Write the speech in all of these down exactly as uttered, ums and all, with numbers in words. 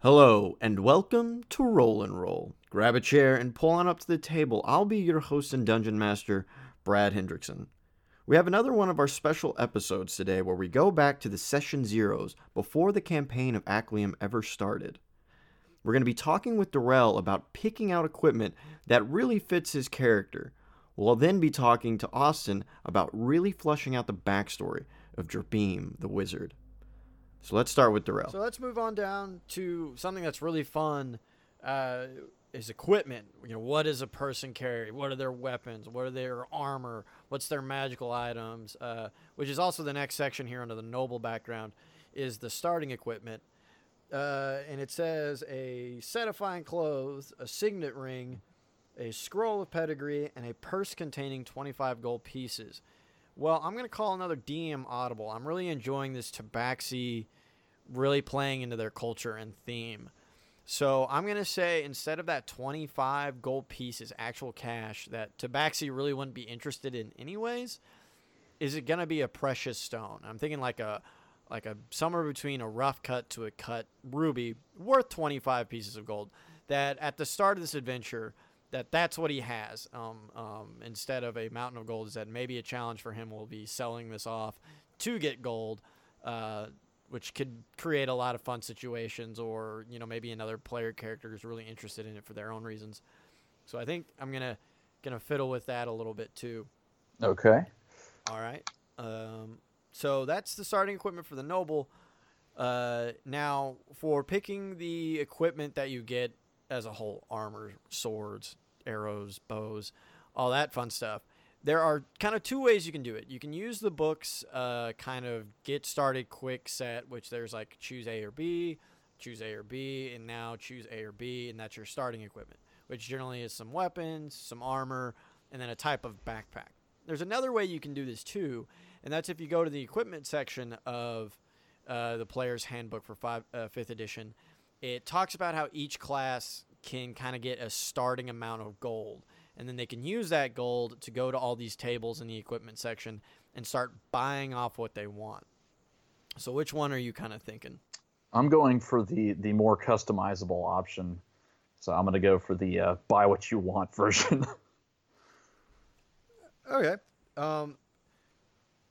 Hello, and welcome to Roll 'n Role. Grab a chair and pull on up to the table. I'll be your host and Dungeon Master, Brad Hendrickson. We have another one of our special episodes today where we go back to the Session Zeros before the campaign of Aclium ever started. We're going to be talking with Durell about picking out equipment that really fits his character. We'll then be talking to Austin about really fleshing out the backstory of Drip'im, the wizard. So let's start with Durell. So let's move on down to something that's really fun uh, is equipment. You know, what does a person carry? What are their weapons? What are their armor? What's their magical items? Uh, which is also the next section here under the noble background is the starting equipment. Uh, and it says a set of fine clothes, a signet ring, a scroll of pedigree, and a purse containing twenty-five gold pieces. Well, I'm going to call another D M audible. I'm really enjoying this Tabaxi really playing into their culture and theme. So I'm going to say instead of that twenty-five gold pieces, actual cash, that Tabaxi really wouldn't be interested in anyways, is it going to be a precious stone? I'm thinking like a like a somewhere between a rough cut to a cut ruby worth twenty-five pieces of gold that at the start of this adventure – that that's what he has um, um, instead of a mountain of gold, is that maybe a challenge for him will be selling this off to get gold, uh, which could create a lot of fun situations, or, you know, maybe another player character is really interested in it for their own reasons. So I think I'm going to gonna fiddle with that a little bit too. Okay. All right. Um, so that's the starting equipment for the noble. Uh, now, for picking the equipment that you get, as a whole, armor, swords, arrows, bows, all that fun stuff. There are kind of two ways you can do it. You can use the book's uh, kind of get started quick set, which there's like choose A or B, choose A or B, and now choose A or B, and that's your starting equipment, which generally is some weapons, some armor, and then a type of backpack. There's another way you can do this too, and that's if you go to the equipment section of uh, the Player's Handbook for five, uh, fifth edition. It talks about how each class can kind of get a starting amount of gold, and then they can use that gold to go to all these tables in the equipment section and start buying off what they want. So which one are you kind of thinking? I'm going for the, the more customizable option. So I'm going to go for the uh, buy what you want version. Okay. Um,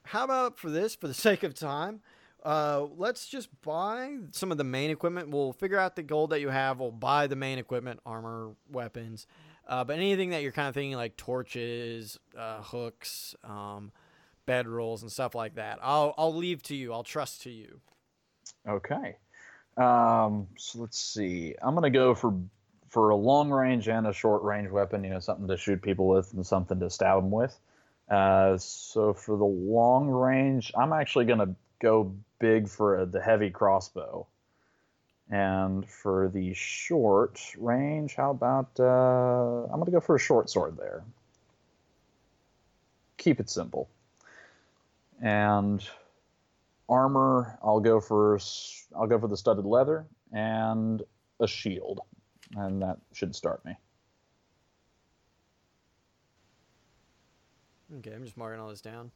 how about for this, for the sake of time, Uh, let's just buy some of the main equipment. We'll figure out the gold that you have. We'll buy the main equipment, armor, weapons. Uh, but anything that you're kind of thinking like torches, uh, hooks, um, bedrolls, and stuff like that, I'll I'll leave to you. I'll trust to you. Okay. Um, so let's see. I'm going to go for for a long range and a short range weapon, you know, something to shoot people with and something to stab them with. Uh, so for the long range, I'm actually going to go big for the heavy crossbow, and for the short range, how about uh, I'm gonna go for a short sword there. Keep it simple. And armor, I'll go for I'll go for the studded leather and a shield, and that should start me. Okay, I'm just marking all this down.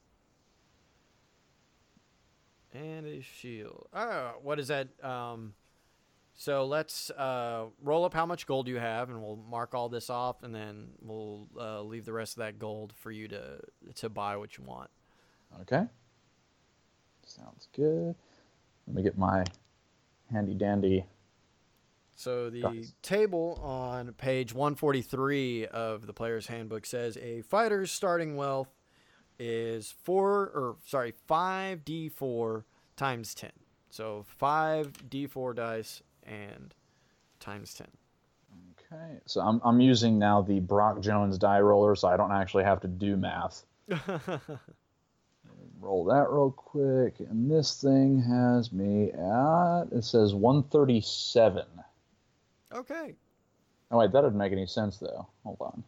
And a shield. Oh, what is that? Um, so let's uh, roll up how much gold you have, and we'll mark all this off, and then we'll uh, leave the rest of that gold for you to to buy what you want. Okay. Sounds good. Let me get my handy dandy. So the dice. Table on page one forty-three of the Player's Handbook says a fighter's starting wealth is four or sorry five d four times ten. So five d four dice and times ten. Okay. So I'm I'm using now the Brock Jones die roller, so I don't actually have to do math. Roll that real quick, and this thing has me at, it says one thirty-seven. Okay. Oh wait, that doesn't make any sense though. Hold on.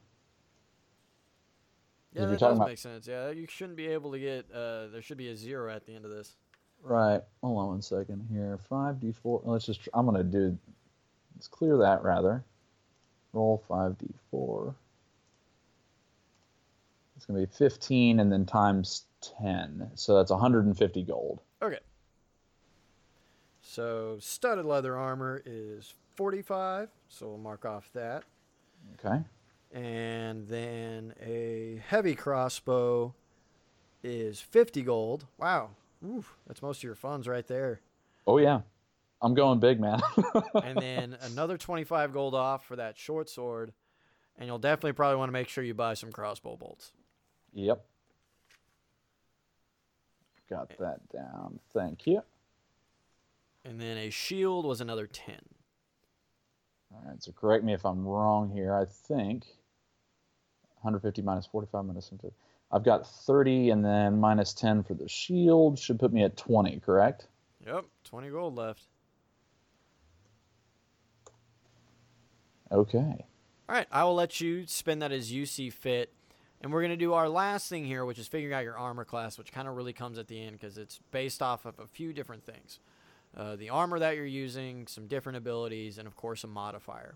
Yeah, that does about... make sense. Yeah, you shouldn't be able to get, uh, there should be a zero at the end of this. Right. Hold on one second here. five d four. Let's just, I'm going to do, let's clear that rather. Roll five d four. It's going to be fifteen and then times ten. So that's one hundred fifty gold. Okay. So studded leather armor is forty-five, so we'll mark off that. Okay. And then a heavy crossbow is fifty gold. Wow. Oof, that's most of your funds right there. Oh, yeah. I'm going big, man. And then another twenty-five gold off for that short sword. And you'll definitely probably want to make sure you buy some crossbow bolts. Yep. Got that down. Thank you. And then a shield was another ten. All right, so correct me if I'm wrong here. I think one hundred fifty minus forty-five minus fifty. I've got thirty and then minus ten for the shield. Should put me at twenty, correct? Yep, twenty gold left. Okay. All right, I will let you spend that as you see fit. And we're going to do our last thing here, which is figuring out your armor class, which kind of really comes at the end because it's based off of a few different things. Uh, the armor that you're using, some different abilities, and, of course, a modifier.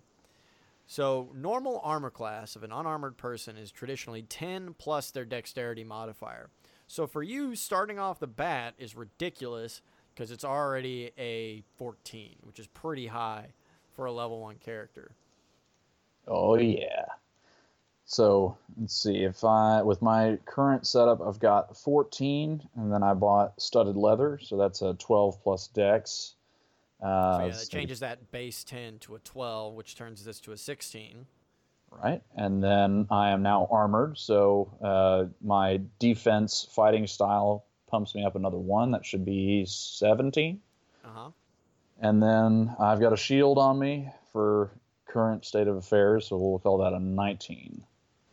So normal armor class of an unarmored person is traditionally ten plus their dexterity modifier. So for you, starting off the bat is ridiculous because it's already a fourteen, which is pretty high for a level one character. Oh, yeah. So let's see. If I, with my current setup, I've got fourteen, and then I bought studded leather, so that's a twelve plus dex. Uh, so yeah, that changes that base ten to a twelve, which turns this to a sixteen. Right, and then I am now armored, so uh, my defense fighting style pumps me up another one. That should be seventeen. Uh-huh. And then I've got a shield on me for current state of affairs, so we'll call that a nineteen.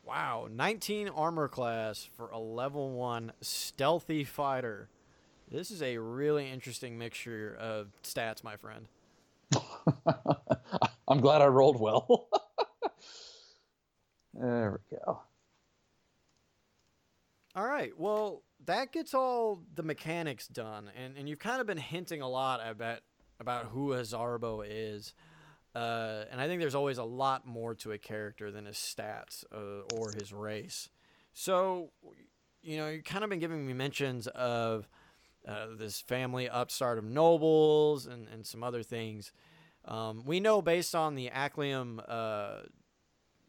Wow, nineteen armor class for a level one stealthy fighter. This is a really interesting mixture of stats, my friend. I'm glad I rolled well. There we go. All right, well, that gets all the mechanics done, and, and you've kind of been hinting a lot, I bet, about who Azarbo is. Uh, and I think there's always a lot more to a character than his stats uh, or his race. So, you know, you've kind of been giving me mentions of uh, this family upstart of nobles and, and some other things. Um, we know based on the Aclium uh,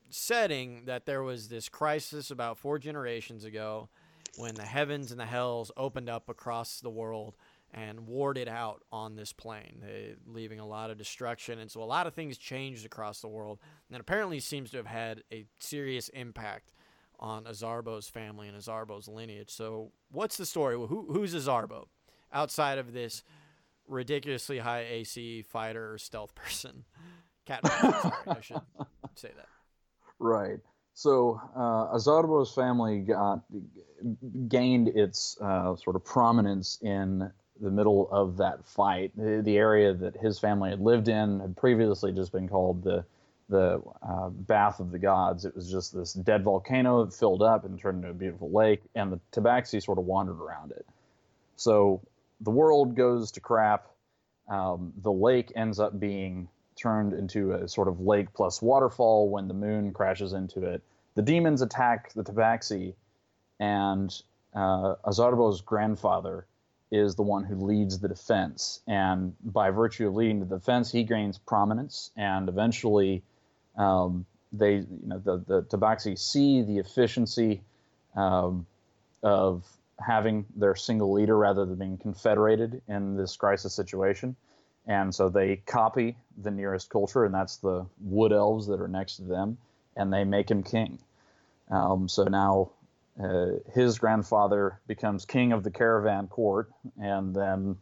setting that there was this crisis about four generations ago when the heavens and the hells opened up across the world and warded out on this plane, they, leaving a lot of destruction. And so a lot of things changed across the world, and apparently seems to have had a serious impact on Azarbo's family and Azarbo's lineage. So what's the story? Who, who's Azarbo outside of this ridiculously high A C fighter or stealth person? Cat sorry, I should say that. Right. So uh, Azarbo's family got gained its uh, sort of prominence in the middle of that fight. The, the area that his family had lived in had previously just been called the the uh, Bath of the Gods. It was just this dead volcano that filled up and turned into a beautiful lake, and the Tabaxi sort of wandered around it. So the world goes to crap. Um, the lake ends up being turned into a sort of lake plus waterfall when the moon crashes into it. The demons attack the Tabaxi, and uh, Azarbo's grandfather is the one who leads the defense, and by virtue of leading the defense, he gains prominence, and eventually um, they, you know, the, the Tabaxi see the efficiency um, of having their single leader rather than being confederated in this crisis situation, and so they copy the nearest culture, and that's the wood elves that are next to them, and they make him king. Um, so now Uh, his grandfather becomes king of the caravan court, and then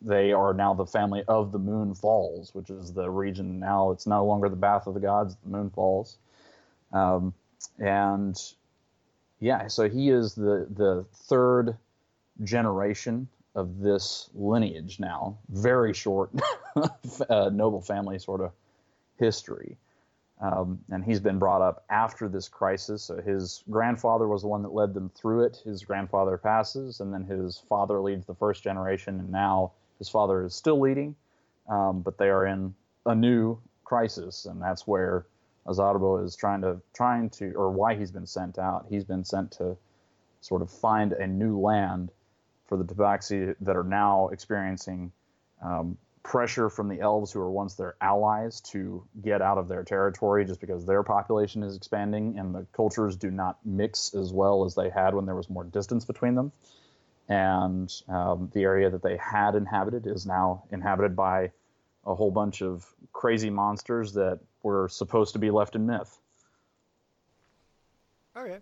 they are now the family of the Moon Falls, which is the region now. It's no longer the Bath of the Gods, the Moon Falls. Um, and, yeah, so he is the, the third generation of this lineage now. Very short uh, noble family sort of history. Um, and he's been brought up after this crisis. So his grandfather was the one that led them through it. His grandfather passes, and then his father leads the first generation, and now his father is still leading, um, but they are in a new crisis, and that's where Azarbo is trying to, trying to, or why he's been sent out. He's been sent to sort of find a new land for the Tabaxi that are now experiencing um, pressure from the elves, who were once their allies, to get out of their territory just because their population is expanding and the cultures do not mix as well as they had when there was more distance between them. And um, the area that they had inhabited is now inhabited by a whole bunch of crazy monsters that were supposed to be left in myth. Okay.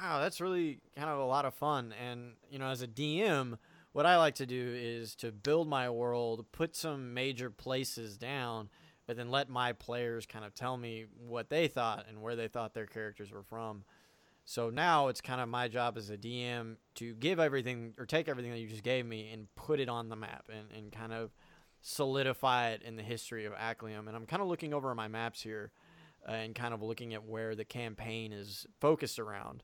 Wow, that's really kind of a lot of fun. And, you know, as a D M, what I like to do is to build my world, put some major places down, but then let my players kind of tell me what they thought and where they thought their characters were from. So now it's kind of my job as a D M to give everything, or take everything that you just gave me and put it on the map and, and kind of solidify it in the history of Aclium. And I'm kind of looking over my maps here uh, and kind of looking at where the campaign is focused around.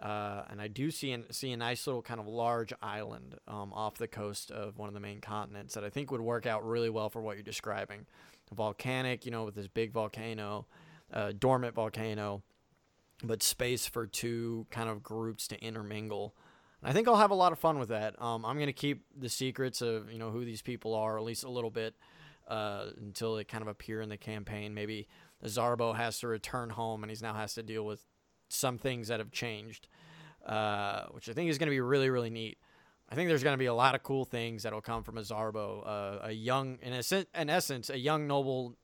Uh, and I do see an, see a nice little kind of large island um, off the coast of one of the main continents that I think would work out really well for what you're describing. A volcanic, you know, with this big volcano, uh, dormant volcano, but space for two kind of groups to intermingle. And I think I'll have a lot of fun with that. Um, I'm going to keep the secrets of, you know, who these people are, at least a little bit, uh, until they kind of appear in the campaign. Maybe Azarbo has to return home and he now has to deal with some things that have changed, uh, which I think is going to be really, really neat. I think there's going to be a lot of cool things that'll come from Azarbo, uh, a young, in, a, in essence, a young noble,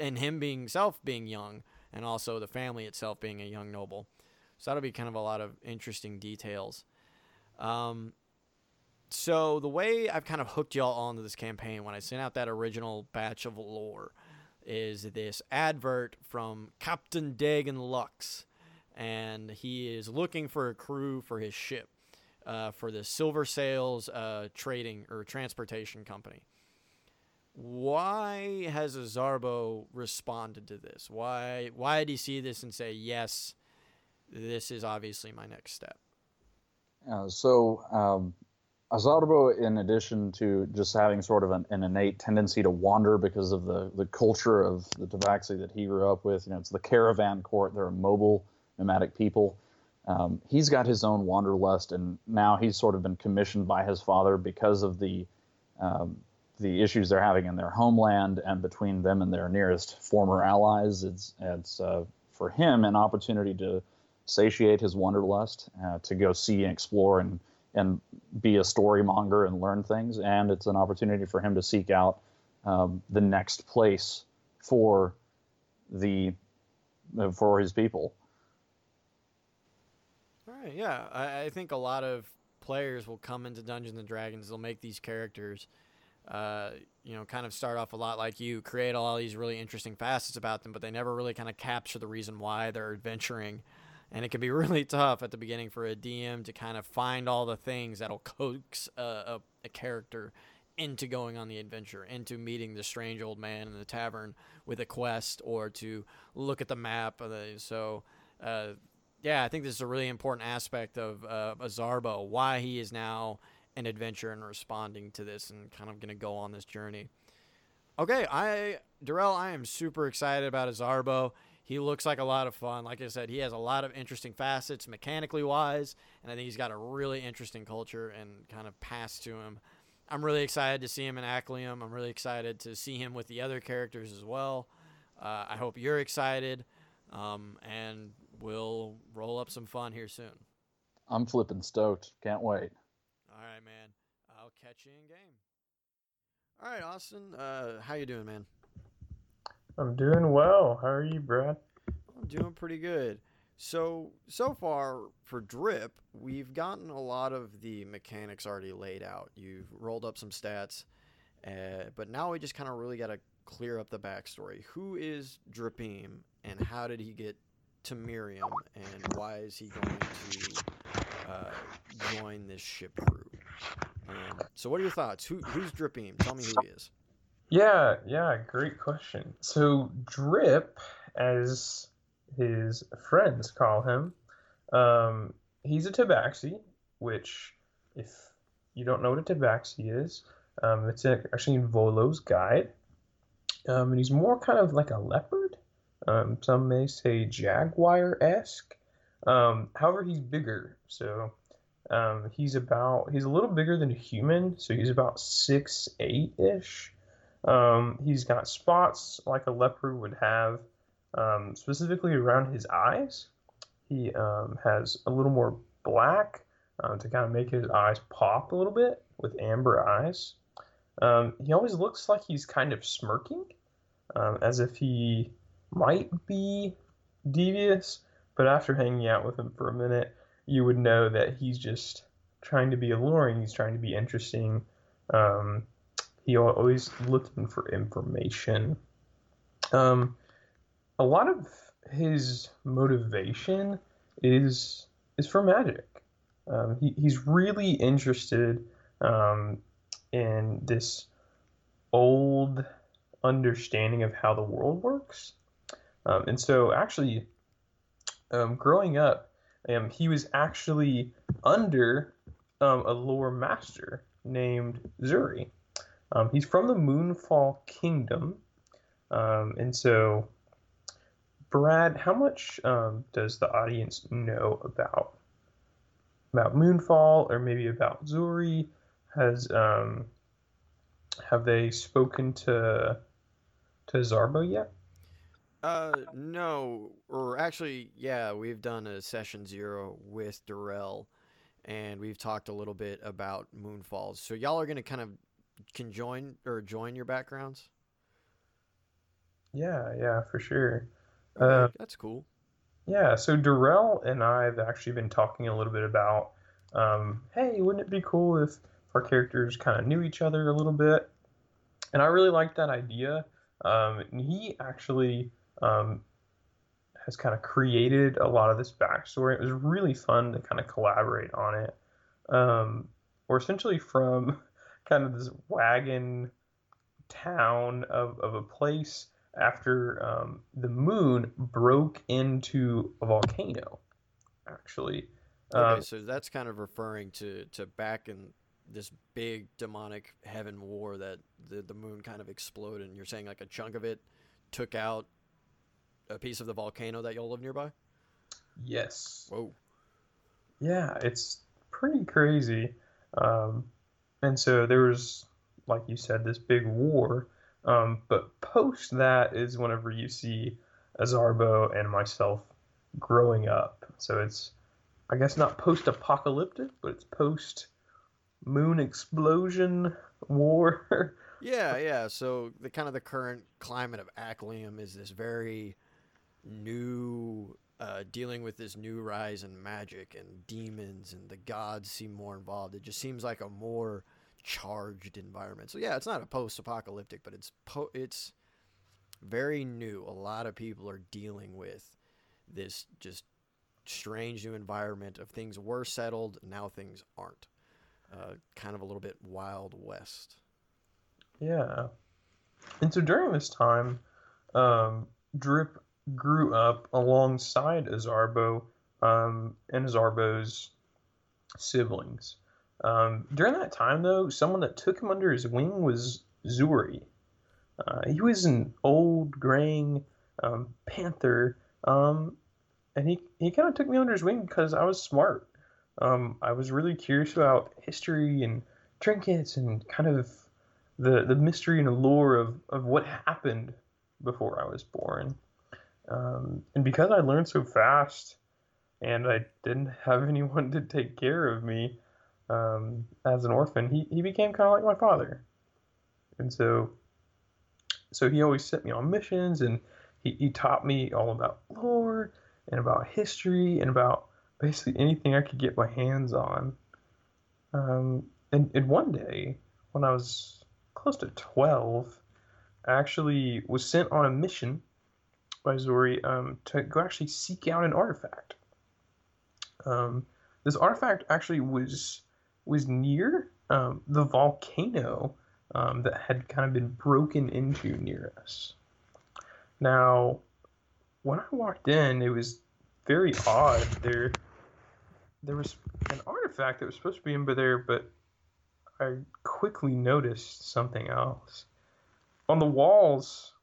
and him being self being young, and also the family itself being a young noble. So that'll be kind of a lot of interesting details. Um, so the way I've kind of hooked y'all onto this campaign when I sent out that original batch of lore is this advert from Captain Degan Lux. And he is looking for a crew for his ship, uh, for the Silver Sails uh, trading or transportation company. Why has Azarbo responded to this? Why why did he see this and say, yes, this is obviously my next step? Uh, so um, Azarbo, in addition to just having sort of an, an innate tendency to wander because of the, the culture of the Tabaxi that he grew up with, you know, it's the caravan court, they're a mobile nomadic people. Um, he's got his own wanderlust, and now he's sort of been commissioned by his father because of the um, the issues they're having in their homeland and between them and their nearest former allies. It's it's uh, for him an opportunity to satiate his wanderlust, uh, to go see and explore and and be a storymonger and learn things. And it's an opportunity for him to seek out um, the next place for the for his people. Right, yeah, I, I think a lot of players will come into Dungeons and Dragons. They'll make these characters, uh, you know, kind of start off a lot like you, create all these really interesting facets about them, but they never really kind of capture the reason why they're adventuring. And it can be really tough at the beginning for a D M to kind of find all the things that'll coax a, a, a character into going on the adventure, into meeting the strange old man in the tavern with a quest, or to look at the map. So, uh, Yeah, I think this is a really important aspect of uh, Azarbo, why he is now an adventurer and responding to this and kind of going to go on this journey. Okay, I Durell, I am super excited about Azarbo. He looks like a lot of fun. Like I said, he has a lot of interesting facets mechanically wise, and I think he's got a really interesting culture and kind of past to him. I'm really excited to see him in Aclium. I'm really excited to see him with the other characters as well. Uh, I hope you're excited, um, and we'll roll up some fun here soon. I'm flipping stoked. Can't wait. All right, man. I'll catch you in game. All right, Austin. Uh, how you doing, man? I'm doing well. How are you, Brad? I'm doing pretty good. So, so far for Drip, we've gotten a lot of the mechanics already laid out. You've rolled up some stats, uh, but now we just kind of really got to clear up the backstory. Who is Drip'im, and how did he get to Miriam, and why is he going to uh, join this ship crew? Um, so what are your thoughts? Who, who's Drip'im? Tell me who he is. Yeah, yeah, great question. So Drip, as his friends call him, um, he's a Tabaxi, which, if you don't know what a Tabaxi is, um, it's actually in Volo's Guide, um, and he's more kind of like a leopard. Um, some may say jaguar-esque. Um, however, he's bigger, so um, he's about he's a little bigger than a human. So he's about six eight ish, Um, he's got spots like a leper would have, um, specifically around his eyes. He um, has a little more black uh, to kind of make his eyes pop a little bit with amber eyes. Um, he always looks like he's kind of smirking, um, as if he might be devious, but after hanging out with him for a minute, you would know that he's just trying to be alluring. He's trying to be interesting. Um, he's always looking for information. Um, a lot of his motivation is is for magic. Um, he, he's really interested um, in this old understanding of how the world works. Um, and so actually, um, growing up, um, he was actually under um, a lore master named Zuri. Um, he's from the Moonfall Kingdom. Um, and so, Brad, how much um, does the audience know about about Moonfall, or maybe about Zuri? Has um, have they spoken to to Azarbo yet? Uh, no, or actually, yeah, we've done a session zero with Durell, and we've talked a little bit about Moonfalls. So y'all are gonna kind of conjoin or join your backgrounds. Yeah, yeah, for sure. Uh, that's cool. Yeah, so Durell and I have actually been talking a little bit about, um, hey, wouldn't it be cool if our characters kind of knew each other a little bit? And I really like that idea. Um, and he actually um, has kind of created a lot of this backstory. It was really fun to kind of collaborate on it. Um, we're essentially from kind of this wagon town of, of a place after um, the moon broke into a volcano, actually. Okay, um, so that's kind of referring to, to back in this big demonic heaven war that the, the moon kind of exploded, and you're saying like a chunk of it took out a piece of the volcano that y'all live nearby? Yes. Whoa. Yeah, it's pretty crazy. Um, and so there was, like you said, this big war. Um, but post that is whenever you see Azarbo and myself growing up. So it's, I guess, not post-apocalyptic, but it's post-moon explosion war. yeah, yeah. So the kind of the current climate of Aclium is this very new, uh, dealing with this new rise in magic and demons, and the gods seem more involved. It just seems like a more charged environment. So yeah, it's not a post-apocalyptic, but it's po- it's very new. A lot of people are dealing with this just strange new environment of things were settled, now things aren't. Uh, kind of a little bit Wild West. Yeah. And so during this time, um, Drip grew up alongside Azarbo um, and Azarbo's siblings. Um, during that time, though, someone that took him under his wing was Zuri. Uh, he was an old, graying um, panther, um, and he, he kind of took me under his wing because I was smart. Um, I was really curious about history and trinkets and kind of the the mystery and allure of, of what happened before I was born. Um, and because I learned so fast and I didn't have anyone to take care of me, Um, as an orphan, he, he became kind of like my father. And so so he always sent me on missions, and he, he taught me all about lore and about history and about basically anything I could get my hands on. Um, and, and one day, when I was close to twelve, I actually was sent on a mission by Zuri um, to go actually seek out an artifact. Um, this artifact actually was... was near um, the volcano um, that had kind of been broken into near us. Now, when I walked in, it was very odd. There there was an artifact that was supposed to be in there, but I quickly noticed something else. On the walls,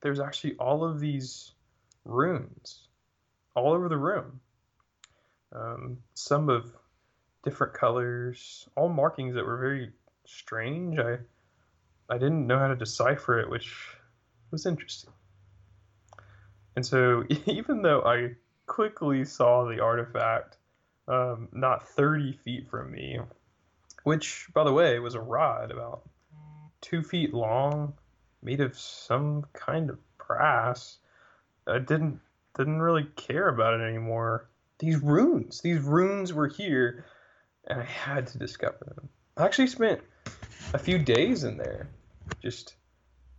there's actually all of these runes all over the room. Um, some of different colors, all markings that were very strange. I I didn't know how to decipher it, which was interesting. And so even though I quickly saw the artifact um, not thirty feet from me, which, by the way, was a rod about two feet long, made of some kind of brass, I didn't didn't really care about it anymore. These runes, these runes were here, and I had to discover them. I actually spent a few days in there, just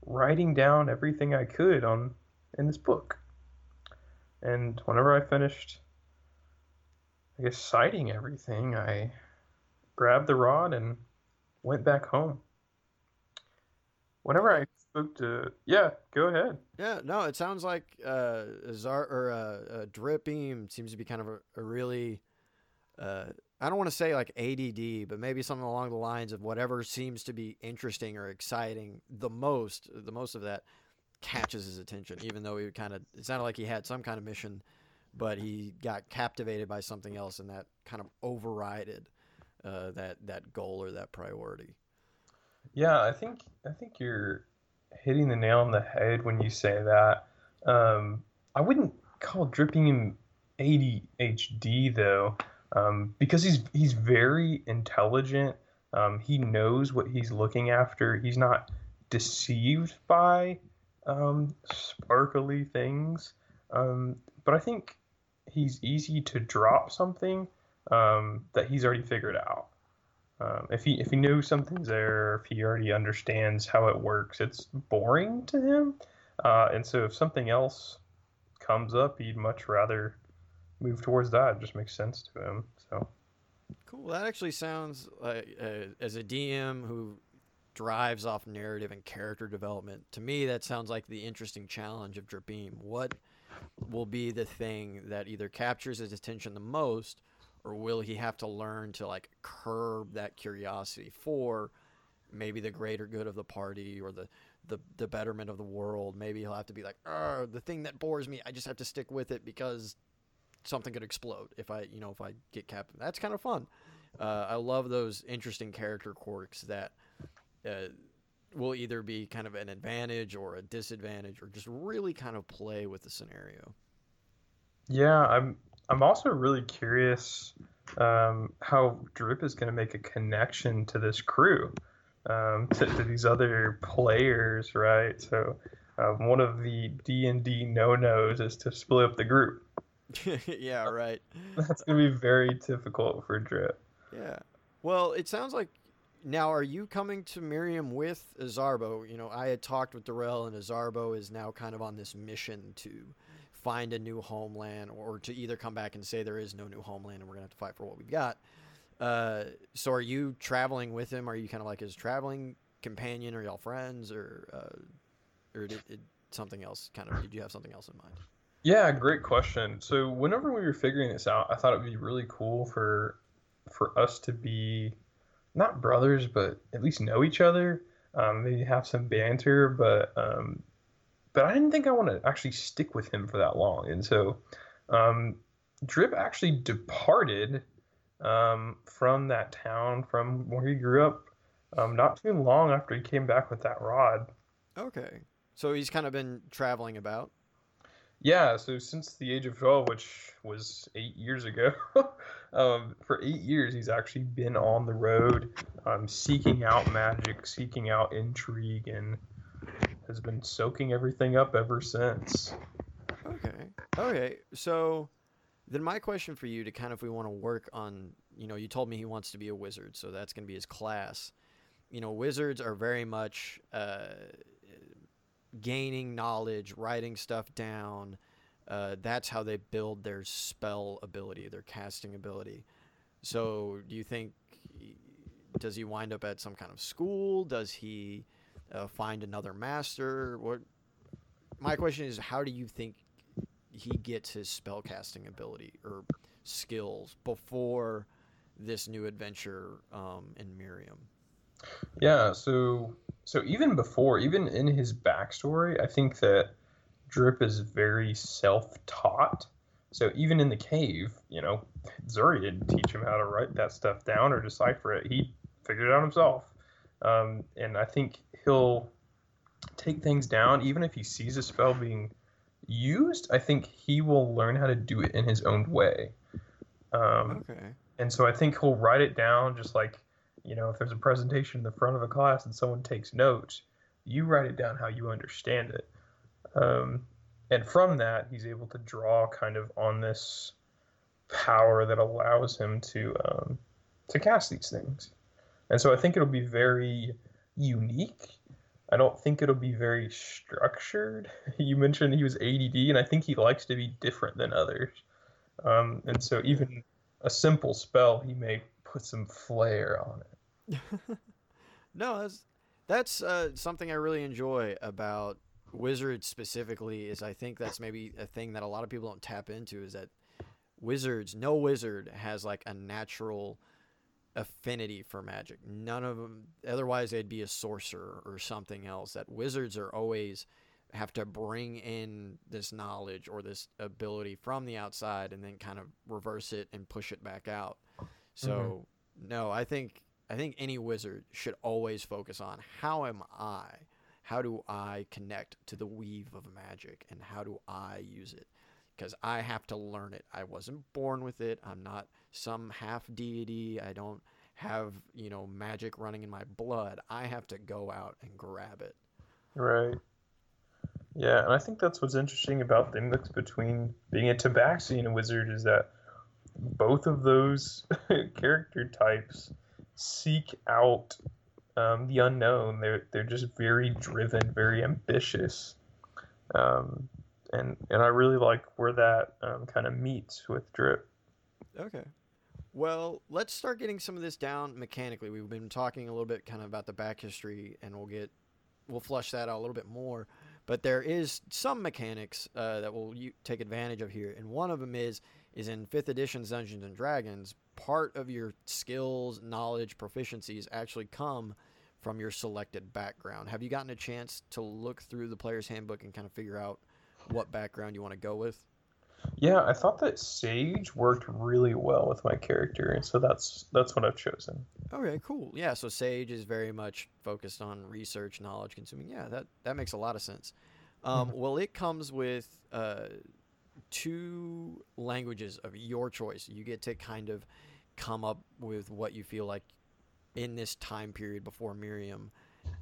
writing down everything I could on in this book. And whenever I finished, I guess, citing everything, I grabbed the rod and went back home. Whenever I spoke to... Yeah, go ahead. Yeah, no, it sounds like uh, Azar or uh, uh, Drip'im seems to be kind of a, a really... Uh, I don't want to say like A D D, but maybe something along the lines of whatever seems to be interesting or exciting the most, the most of that catches his attention, even though he kind of, it sounded like he had some kind of mission, but he got captivated by something else, and that kind of overrided uh, that, that goal or that priority. Yeah, I think, I think you're hitting the nail on the head when you say that. Um, I wouldn't call Drip'im A D H D though. Um, because he's he's very intelligent. Um, he knows what he's looking after. He's not deceived by um, sparkly things. Um, but I think he's easy to drop something um, that he's already figured out. Um, if he if he knows something's there, if he already understands how it works, it's boring to him. Uh, and so if something else comes up, he'd much rather move towards that. It just makes sense to him. So cool. That actually sounds like, uh, as a D M who drives off narrative and character development, to me that sounds like the interesting challenge of Drip'im. What will be the thing that either captures his attention the most, or will he have to learn to like curb that curiosity for maybe the greater good of the party or the the, the betterment of the world? Maybe he'll have to be like, oh, the thing that bores me, I just have to stick with it because something could explode if I, you know, if I get capped. That's kind of fun. Uh, I love those interesting character quirks that uh, will either be kind of an advantage or a disadvantage, or just really kind of play with the scenario. Yeah, I'm. I'm also really curious um, how Drip is going to make a connection to this crew, um, to, to these other players, right? So, um, one of the D and D no-nos is to split up the group. Yeah, right. That's going to be very difficult for Drip. Yeah. Well, it sounds like, now are you coming to Miriam with Azarbo? You know, I had talked with Durell, and Azarbo is now kind of on this mission to find a new homeland, or to either come back and say there is no new homeland and we're going to have to fight for what we've got. Uh, so are you traveling with him? Are you kind of like his traveling companion? Are y'all friends? Or, uh, or did, did something else kind of, did you have something else in mind? Yeah, great question. So whenever we were figuring this out, I thought it would be really cool for for us to be not brothers, but at least know each other, um, maybe have some banter. But um, but I didn't think I want to actually stick with him for that long. And so um, Drip actually departed um, from that town, from where he grew up, um, not too long after he came back with that rod. Okay. So he's kind of been traveling about. Yeah, so since the age of twelve, which was eight years ago, um, for eight years he's actually been on the road, um, seeking out magic, seeking out intrigue, and has been soaking everything up ever since. Okay, okay. So then my question for you, to kind of, if we want to work on, you know, you told me he wants to be a wizard, so that's going to be his class. You know, wizards are very much... Uh, gaining knowledge, writing stuff down. Uh, that's how they build their spell ability, their casting ability. So do you think, does he wind up at some kind of school? Does he uh, find another master? What? My question is, how do you think he gets his spell casting ability or skills before this new adventure um, in Miriam? Yeah, so so even before, even in his backstory, I think that Drip is very self-taught. So even in the cave, you know, Zuri didn't teach him how to write that stuff down or decipher it. He figured it out himself. Um, and I think he'll take things down. Even if he sees a spell being used, I think he will learn how to do it in his own way. Um, okay. And so I think he'll write it down, just like, you know, if there's a presentation in the front of a class and someone takes notes, you write it down how you understand it. Um, and from that, he's able to draw kind of on this power that allows him to um, to cast these things. And so I think it'll be very unique. I don't think it'll be very structured. You mentioned he was A D D, and I think he likes to be different than others. Um, and so even a simple spell, he may put some flair on it. No, that's that's uh, something I really enjoy about wizards specifically, is I think that's maybe a thing that a lot of people don't tap into, is that wizards, no wizard has like a natural affinity for magic. None of them, otherwise they'd be a sorcerer or something else. That wizards are always have to bring in this knowledge or this ability from the outside and then kind of reverse it and push it back out. So mm-hmm. no, I think I think any wizard should always focus on how am I, how do I connect to the weave of magic and how do I use it? Because I have to learn it. I wasn't born with it. I'm not some half deity. I don't have, you know, magic running in my blood. I have to go out and grab it. Right. Yeah, and I think that's what's interesting about the mix between being a Tabaxi and a wizard, is that both of those character types seek out um, the unknown. They're they're just very driven, very ambitious. Um, and and I really like where that um, kind of meets with Drip. Okay. Well, let's start getting some of this down mechanically. We've been talking a little bit kind of about the back history, and we'll get we'll flush that out a little bit more. But there is some mechanics uh, that we'll u- take advantage of here. And one of them is is in fifth edition Dungeons and Dragons, part of your skills, knowledge, proficiencies actually come from your selected background. Have you gotten a chance to look through the player's handbook and kind of figure out what background you want to go with? Yeah, I thought that Sage worked really well with my character, and so that's that's what I've chosen. Okay, cool. Yeah, so Sage is very much focused on research, knowledge, consuming. Yeah, that, that makes a lot of sense. Um, well, it comes with uh, two languages of your choice. You get to kind of come up with what you feel like in this time period before Miriam,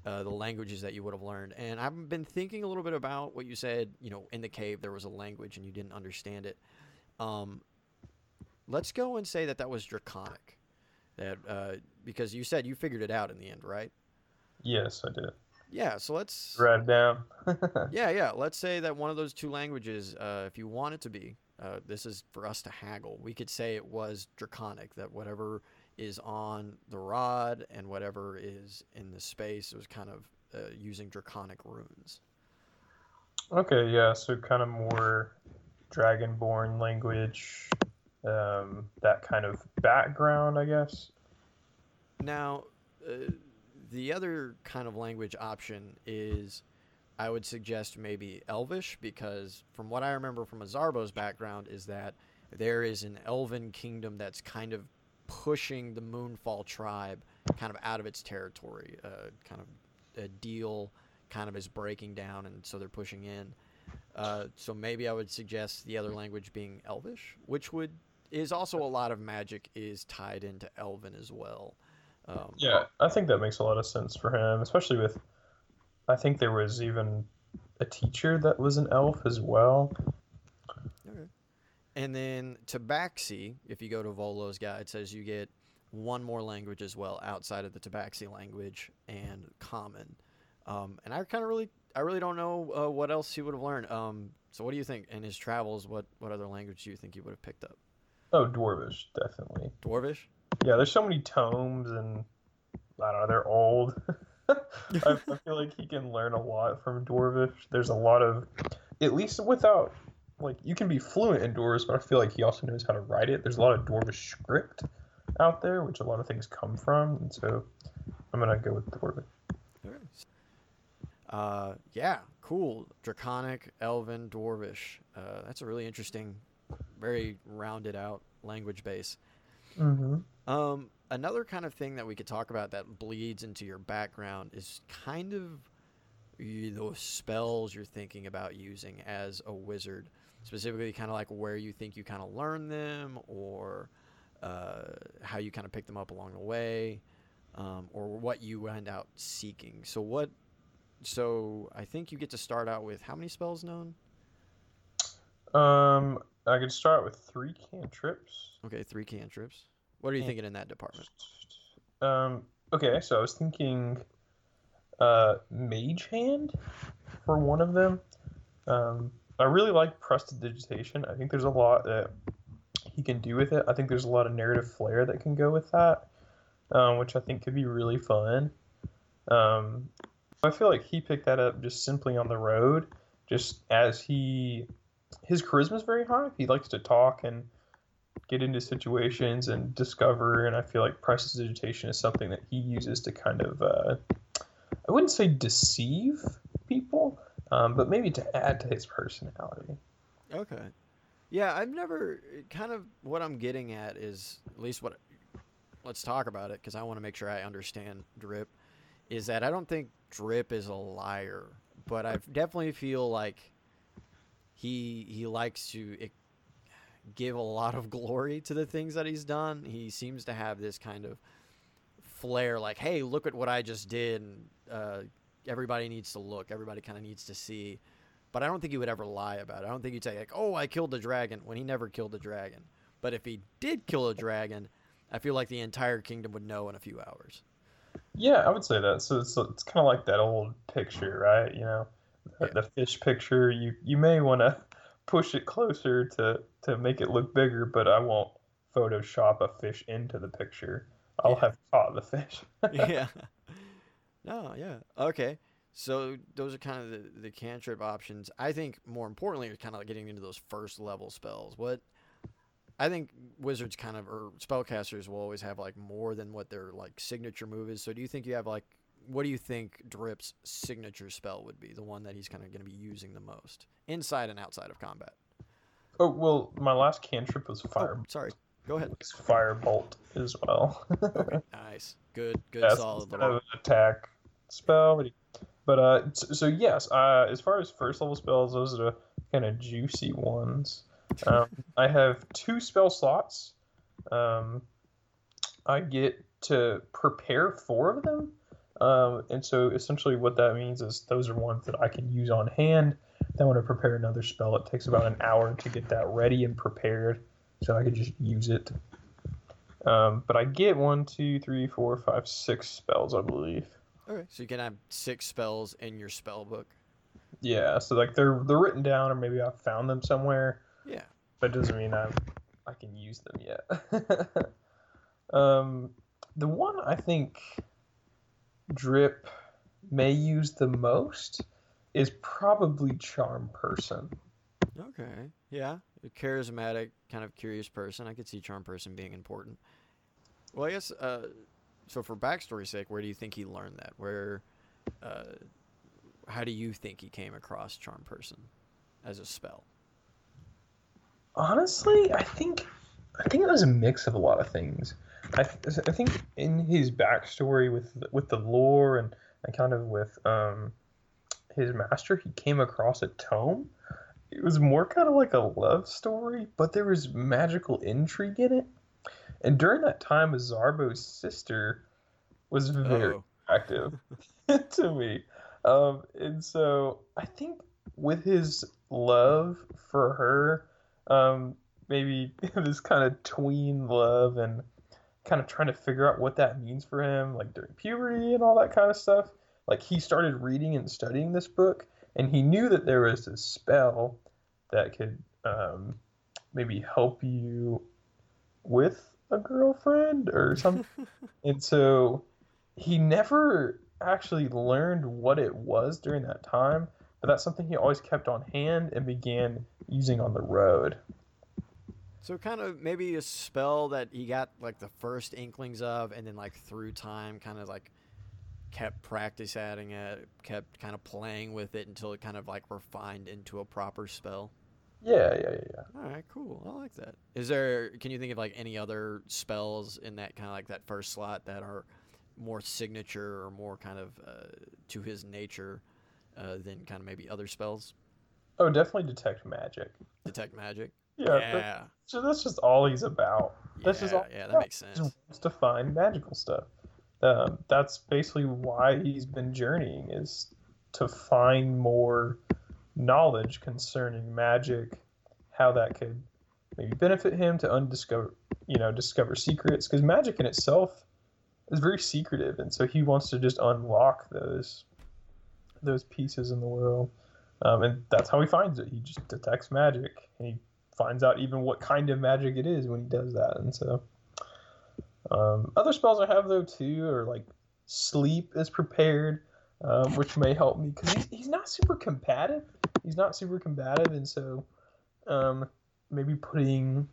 uh, the languages that you would have learned. And I've been thinking a little bit about what you said, you know, in the cave, there was a language and you didn't understand it. Um, let's go and say that that was Draconic, that, uh, because you said you figured it out in the end, right? Yes, I did. Yeah. So let's write down. yeah. Yeah. Let's say that one of those two languages, uh, if you want it to be, uh, this is for us to haggle. We could say it was Draconic, that whatever is on the rod and whatever is in the space, it was kind of uh, using Draconic runes. Okay, yeah, so kind of more Dragonborn language, um, that kind of background, I guess. Now, uh, the other kind of language option is, I would suggest maybe Elvish, because from what I remember from Azarbo's background is that there is an Elven kingdom that's kind of pushing the Moonfall tribe kind of out of its territory, uh, kind of a deal kind of is breaking down, and so they're pushing in. Uh, so maybe I would suggest the other language being Elvish, which would is also a lot of magic is tied into Elven as well. Um, yeah, I think that makes a lot of sense for him, especially with, I think there was even a teacher that was an elf as well. Okay. And then Tabaxi, if you go to Volo's Guide, it says you get one more language as well outside of the Tabaxi language and Common. Um, and I kind of really, I really don't know uh, what else he would have learned. Um, so what do you think in his travels? What, what other language do you think he would have picked up? Oh, Dwarvish, definitely. Dwarvish? Yeah, there's so many tomes, and I don't know, they're old. I, I feel like he can learn a lot from Dwarvish. There's a lot of, at least without. Like, you can be fluent in Dwarvish, but I feel like he also knows how to write it. There's a lot of Dwarvish script out there, which a lot of things come from, and so I'm going to go with Dwarvish. Uh, yeah, cool. Draconic, Elven, Dwarvish. Uh, that's a really interesting, very rounded out language base. Mm-hmm. Um, another kind of thing that we could talk about that bleeds into your background is kind of those spells you're thinking about using as a wizard, specifically kind of like where you think you kind of learn them, or uh, how you kind of pick them up along the way, um, or what you end out seeking. So what? So I think you get to start out with how many spells known? Um, I could start with three cantrips. Okay, three cantrips. What are you thinking in that department? Um. Okay, so I was thinking uh, Mage Hand for one of them. Um, I really like Prestidigitation. I think there's a lot that he can do with it. I think there's a lot of narrative flair that can go with that, um, which I think could be really fun. Um, I feel like he picked that up just simply on the road, just as he... His charisma is very high. He likes to talk and get into situations and discover, and I feel like Prestidigitation is something that he uses to kind of, uh, I wouldn't say deceive people, um, but maybe to add to his personality. Okay. Yeah, I've never, kind of what I'm getting at is, at least what, let's talk about it, because I want to make sure I understand Drip, is that I don't think Drip is a liar, but I definitely feel like He he likes to it, give a lot of glory to the things that he's done. He seems to have this kind of flair, like, hey, look at what I just did. And, uh, everybody needs to look. Everybody kind of needs to see. But I don't think he would ever lie about it. I don't think he'd say, like, oh, I killed the dragon, when he never killed the dragon. But if he did kill a dragon, I feel like the entire kingdom would know in a few hours. Yeah, I would say that. So it's, it's kind of like that old picture, right? You know? Yeah. The fish picture, you, you may want to push it closer to, to make it look bigger, but I won't Photoshop a fish into the picture. I'll yeah. have caught the fish. yeah. No, yeah. Okay. So those are kind of the, the cantrip options. I think more importantly, you're kind of like getting into those first level spells. What I think wizards kind of, or spellcasters will always have like more than what their like signature move is. So do you think you have like, what do you think Drip's signature spell would be? The one that he's kind of going to be using the most, inside and outside of combat. Oh well, my last cantrip was fire. Oh, sorry, go ahead. It's firebolt as well. Okay, nice, good, good, yeah, solid. That's an attack spell, but uh, so, so yes, uh, as far as first level spells, those are the kind of juicy ones. Um, I have two spell slots. Um, I get to prepare four of them. Um, and so essentially what that means is those are ones that I can use on hand. Then when I prepare another spell, it takes about an hour to get that ready and prepared, so I could just use it. Um, but I get one, two, three, four, five, six spells, I believe. Okay, so you can have six spells in your spell book. Yeah, so like they're they're written down, or maybe I found them somewhere. Yeah, but it doesn't mean I I can use them yet. um, the one I think Drip may use the most is probably Charm Person. Okay, yeah. A charismatic, kind of curious person. I could see Charm Person being important. Well, I guess, uh, so for backstory's sake, where do you think he learned that? Where, uh, how do you think he came across Charm Person as a spell? Honestly, I think, I think it was a mix of a lot of things. I, th- I think in his backstory with with the lore and, and kind of with um, his master, he came across a tome. It was more kind of like a love story, but there was magical intrigue in it. And during that time, Azarbo's sister was very oh. attractive to me. Um, and so I think with his love for her, um, maybe this kind of tween love and kind of trying to figure out what that means for him, like during puberty and all that kind of stuff. Like, he started reading and studying this book, and he knew that there was this spell that could um, maybe help you with a girlfriend or something. And so he never actually learned what it was during that time, but that's something he always kept on hand and began using on the road. So kind of maybe a spell that he got like the first inklings of, and then like through time kind of like kept practice adding it, kept kind of playing with it until it kind of like refined into a proper spell. Yeah, yeah, yeah, yeah. All right, cool. I like that. Is there? Can you think of like any other spells in that kind of like that first slot that are more signature or more kind of uh, to his nature uh, than kind of maybe other spells? Oh, definitely detect magic. Detect magic. Yeah. yeah. That, that's just all he's about. That's yeah, just all yeah, that makes sense. He wants to find magical stuff. Um, that's basically why he's been journeying, is to find more knowledge concerning magic, how that could maybe benefit him to undiscover, you know, discover secrets. Because magic in itself is very secretive, and so he wants to just unlock those those pieces in the world. Um, and that's how he finds it. He just detects magic, and he finds out even what kind of magic it is when he does that. And so um, other spells I have, though, too, are like sleep is prepared, um, which may help me because he's, he's not super combative. He's not super combative. And so um, maybe putting,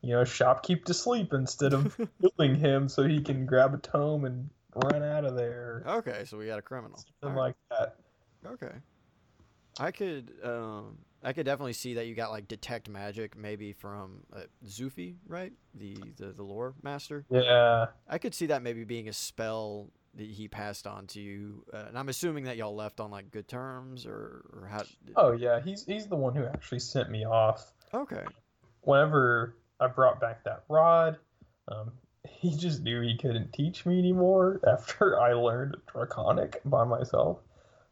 you know, shopkeep to sleep instead of killing him so he can grab a tome and run out of there. Okay. So we got a criminal. Something like that. Okay. I could, um, I could definitely see that you got like detect magic, maybe from uh, Zufi, right? The, the the lore master. Yeah. I could see that maybe being a spell that he passed on to you, uh, and I'm assuming that y'all left on like good terms, or, or how. Oh yeah, he's he's the one who actually sent me off. Okay. Whenever I brought back that rod, um, he just knew he couldn't teach me anymore after I learned Draconic by myself,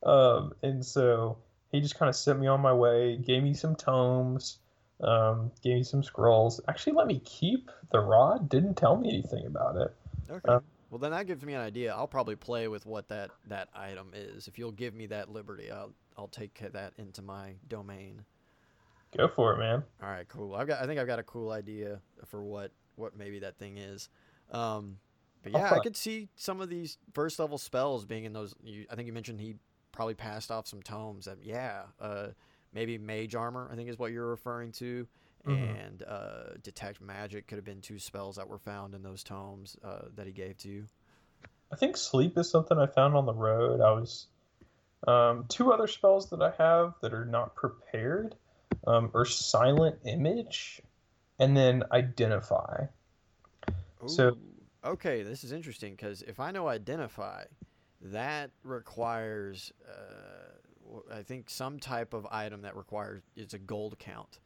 um, and so. He just kind of sent me on my way, gave me some tomes, um, gave me some scrolls. Actually, let me keep the rod. Didn't tell me anything about it. Okay. Uh, well, then that gives me an idea. I'll probably play with what that, that item is. If you'll give me that liberty, I'll I'll take that into my domain. Go for it, man. All right, cool. I've got. I think I've got a cool idea for what, what maybe that thing is. Um, but yeah, I could see some of these first level spells being in those. You, I think you mentioned he. Probably passed off some tomes that, yeah, uh, maybe mage armor, I think is what you're referring to. Mm-hmm. And uh, detect magic could have been two spells that were found in those tomes uh, that he gave to you. I think sleep is something I found on the road. I was um, two other spells that I have that are not prepared um, are silent image and then identify. Ooh. So, okay, this is interesting because if I know identify, that requires, uh, I think, some type of item that requires it's a gold count.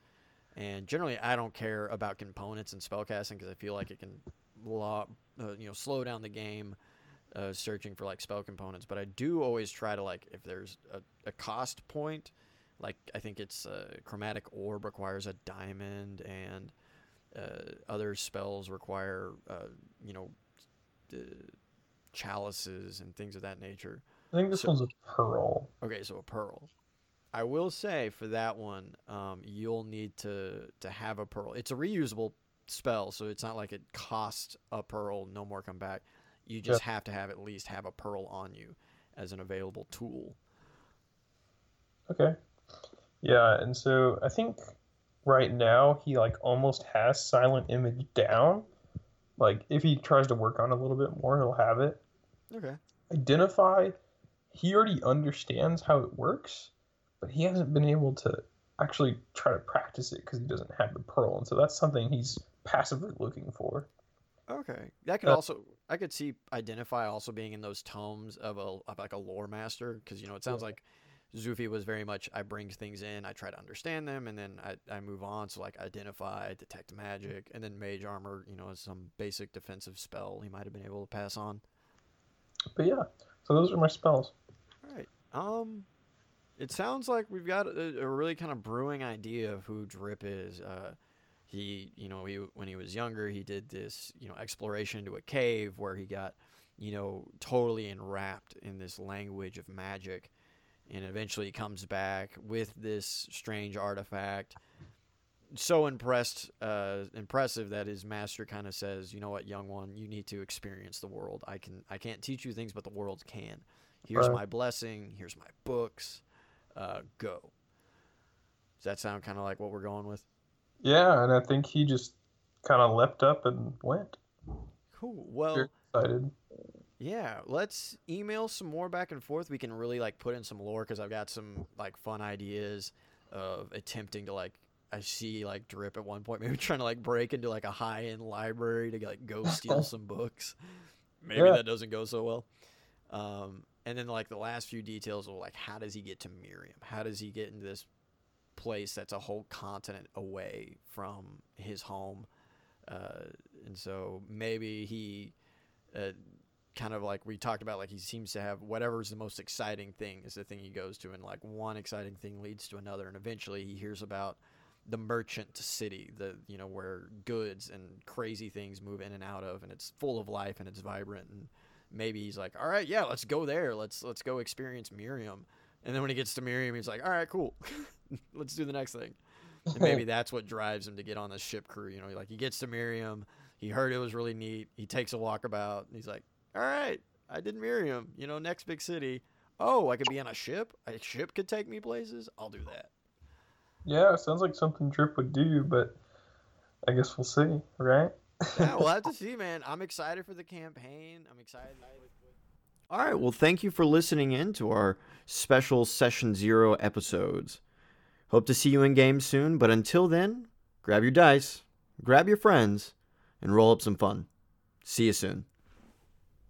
And generally, I don't care about components and spellcasting because I feel like it can, law, uh, you know, slow down the game uh, searching for like spell components. But I do always try to like if there's a, a cost point, like I think it's uh, chromatic orb requires a diamond, and uh, other spells require, uh, you know. Uh, chalices and things of that nature. I think this so, one's a pearl. Okay, so a pearl. I will say for that one, um, you'll need to to have a pearl. It's a reusable spell, so it's not like it costs a pearl, no more come back. You just yeah. have to have at least have a pearl on you as an available tool. Okay. Yeah, and so I think right now he like almost has silent image down. Like if he tries to work on it a little bit more, he'll have it. Okay. Identify, he already understands how it works, but he hasn't been able to actually try to practice it because he doesn't have the pearl, and so that's something he's passively looking for. Okay, that could uh, also I could see identify also being in those tomes of a of like a lore master, because you know it sounds yeah. like Zufi was very much I bring things in, I try to understand them, and then I, I move on. So like identify, detect magic, and then mage armor, you know, is some basic defensive spell he might have been able to pass on. But yeah, so those are my spells. All right. Um, it sounds like we've got a, a really kind of brewing idea of who Drip is. Uh, he, you know, he when he was younger, he did this, you know, exploration into a cave where he got, you know, totally enwrapped in this language of magic. And eventually he comes back with this strange artifact. So impressed, uh, impressive that his master kind of says, you know what, young one, you need to experience the world. I, can, I can't teach you things, but the world can. Here's right. my blessing. Here's my books. Uh, go. Does that sound kind of like what we're going with? Yeah, and I think he just kind of leapt up and went. Cool. Well, You're excited. Yeah, let's email some more back and forth. We can really like put in some lore because I've got some like fun ideas of attempting to like I see like Drip at one point maybe trying to like break into like a high end library to like go steal some books. Maybe yeah. that doesn't go so well. Um, and then like the last few details will like, how does he get to Miriam? How does he get into this place that's a whole continent away from his home? Uh, and so maybe he uh, kind of like we talked about, like he seems to have whatever's the most exciting thing is the thing he goes to. And like one exciting thing leads to another. And eventually he hears about the merchant city, the, you know, where goods and crazy things move in and out of, and it's full of life and it's vibrant. And maybe he's like, all right, yeah, let's go there. Let's, let's go experience Miriam. And then when he gets to Miriam, he's like, all right, cool. Let's do the next thing. And maybe that's what drives him to get on the ship crew. You know, like he gets to Miriam. He heard it was really neat. He takes a walkabout. And he's like, all right, I did Miriam, you know, next big city. Oh, I could be on a ship. A ship could take me places. I'll do that. Yeah, it sounds like something Drip would do, but I guess we'll see, right? Yeah, we'll have to see, man. I'm excited for the campaign. I'm excited. All right, well, thank you for listening in to our special Session Zero episodes. Hope to see you in game soon, but until then, grab your dice, grab your friends, and roll up some fun. See you soon.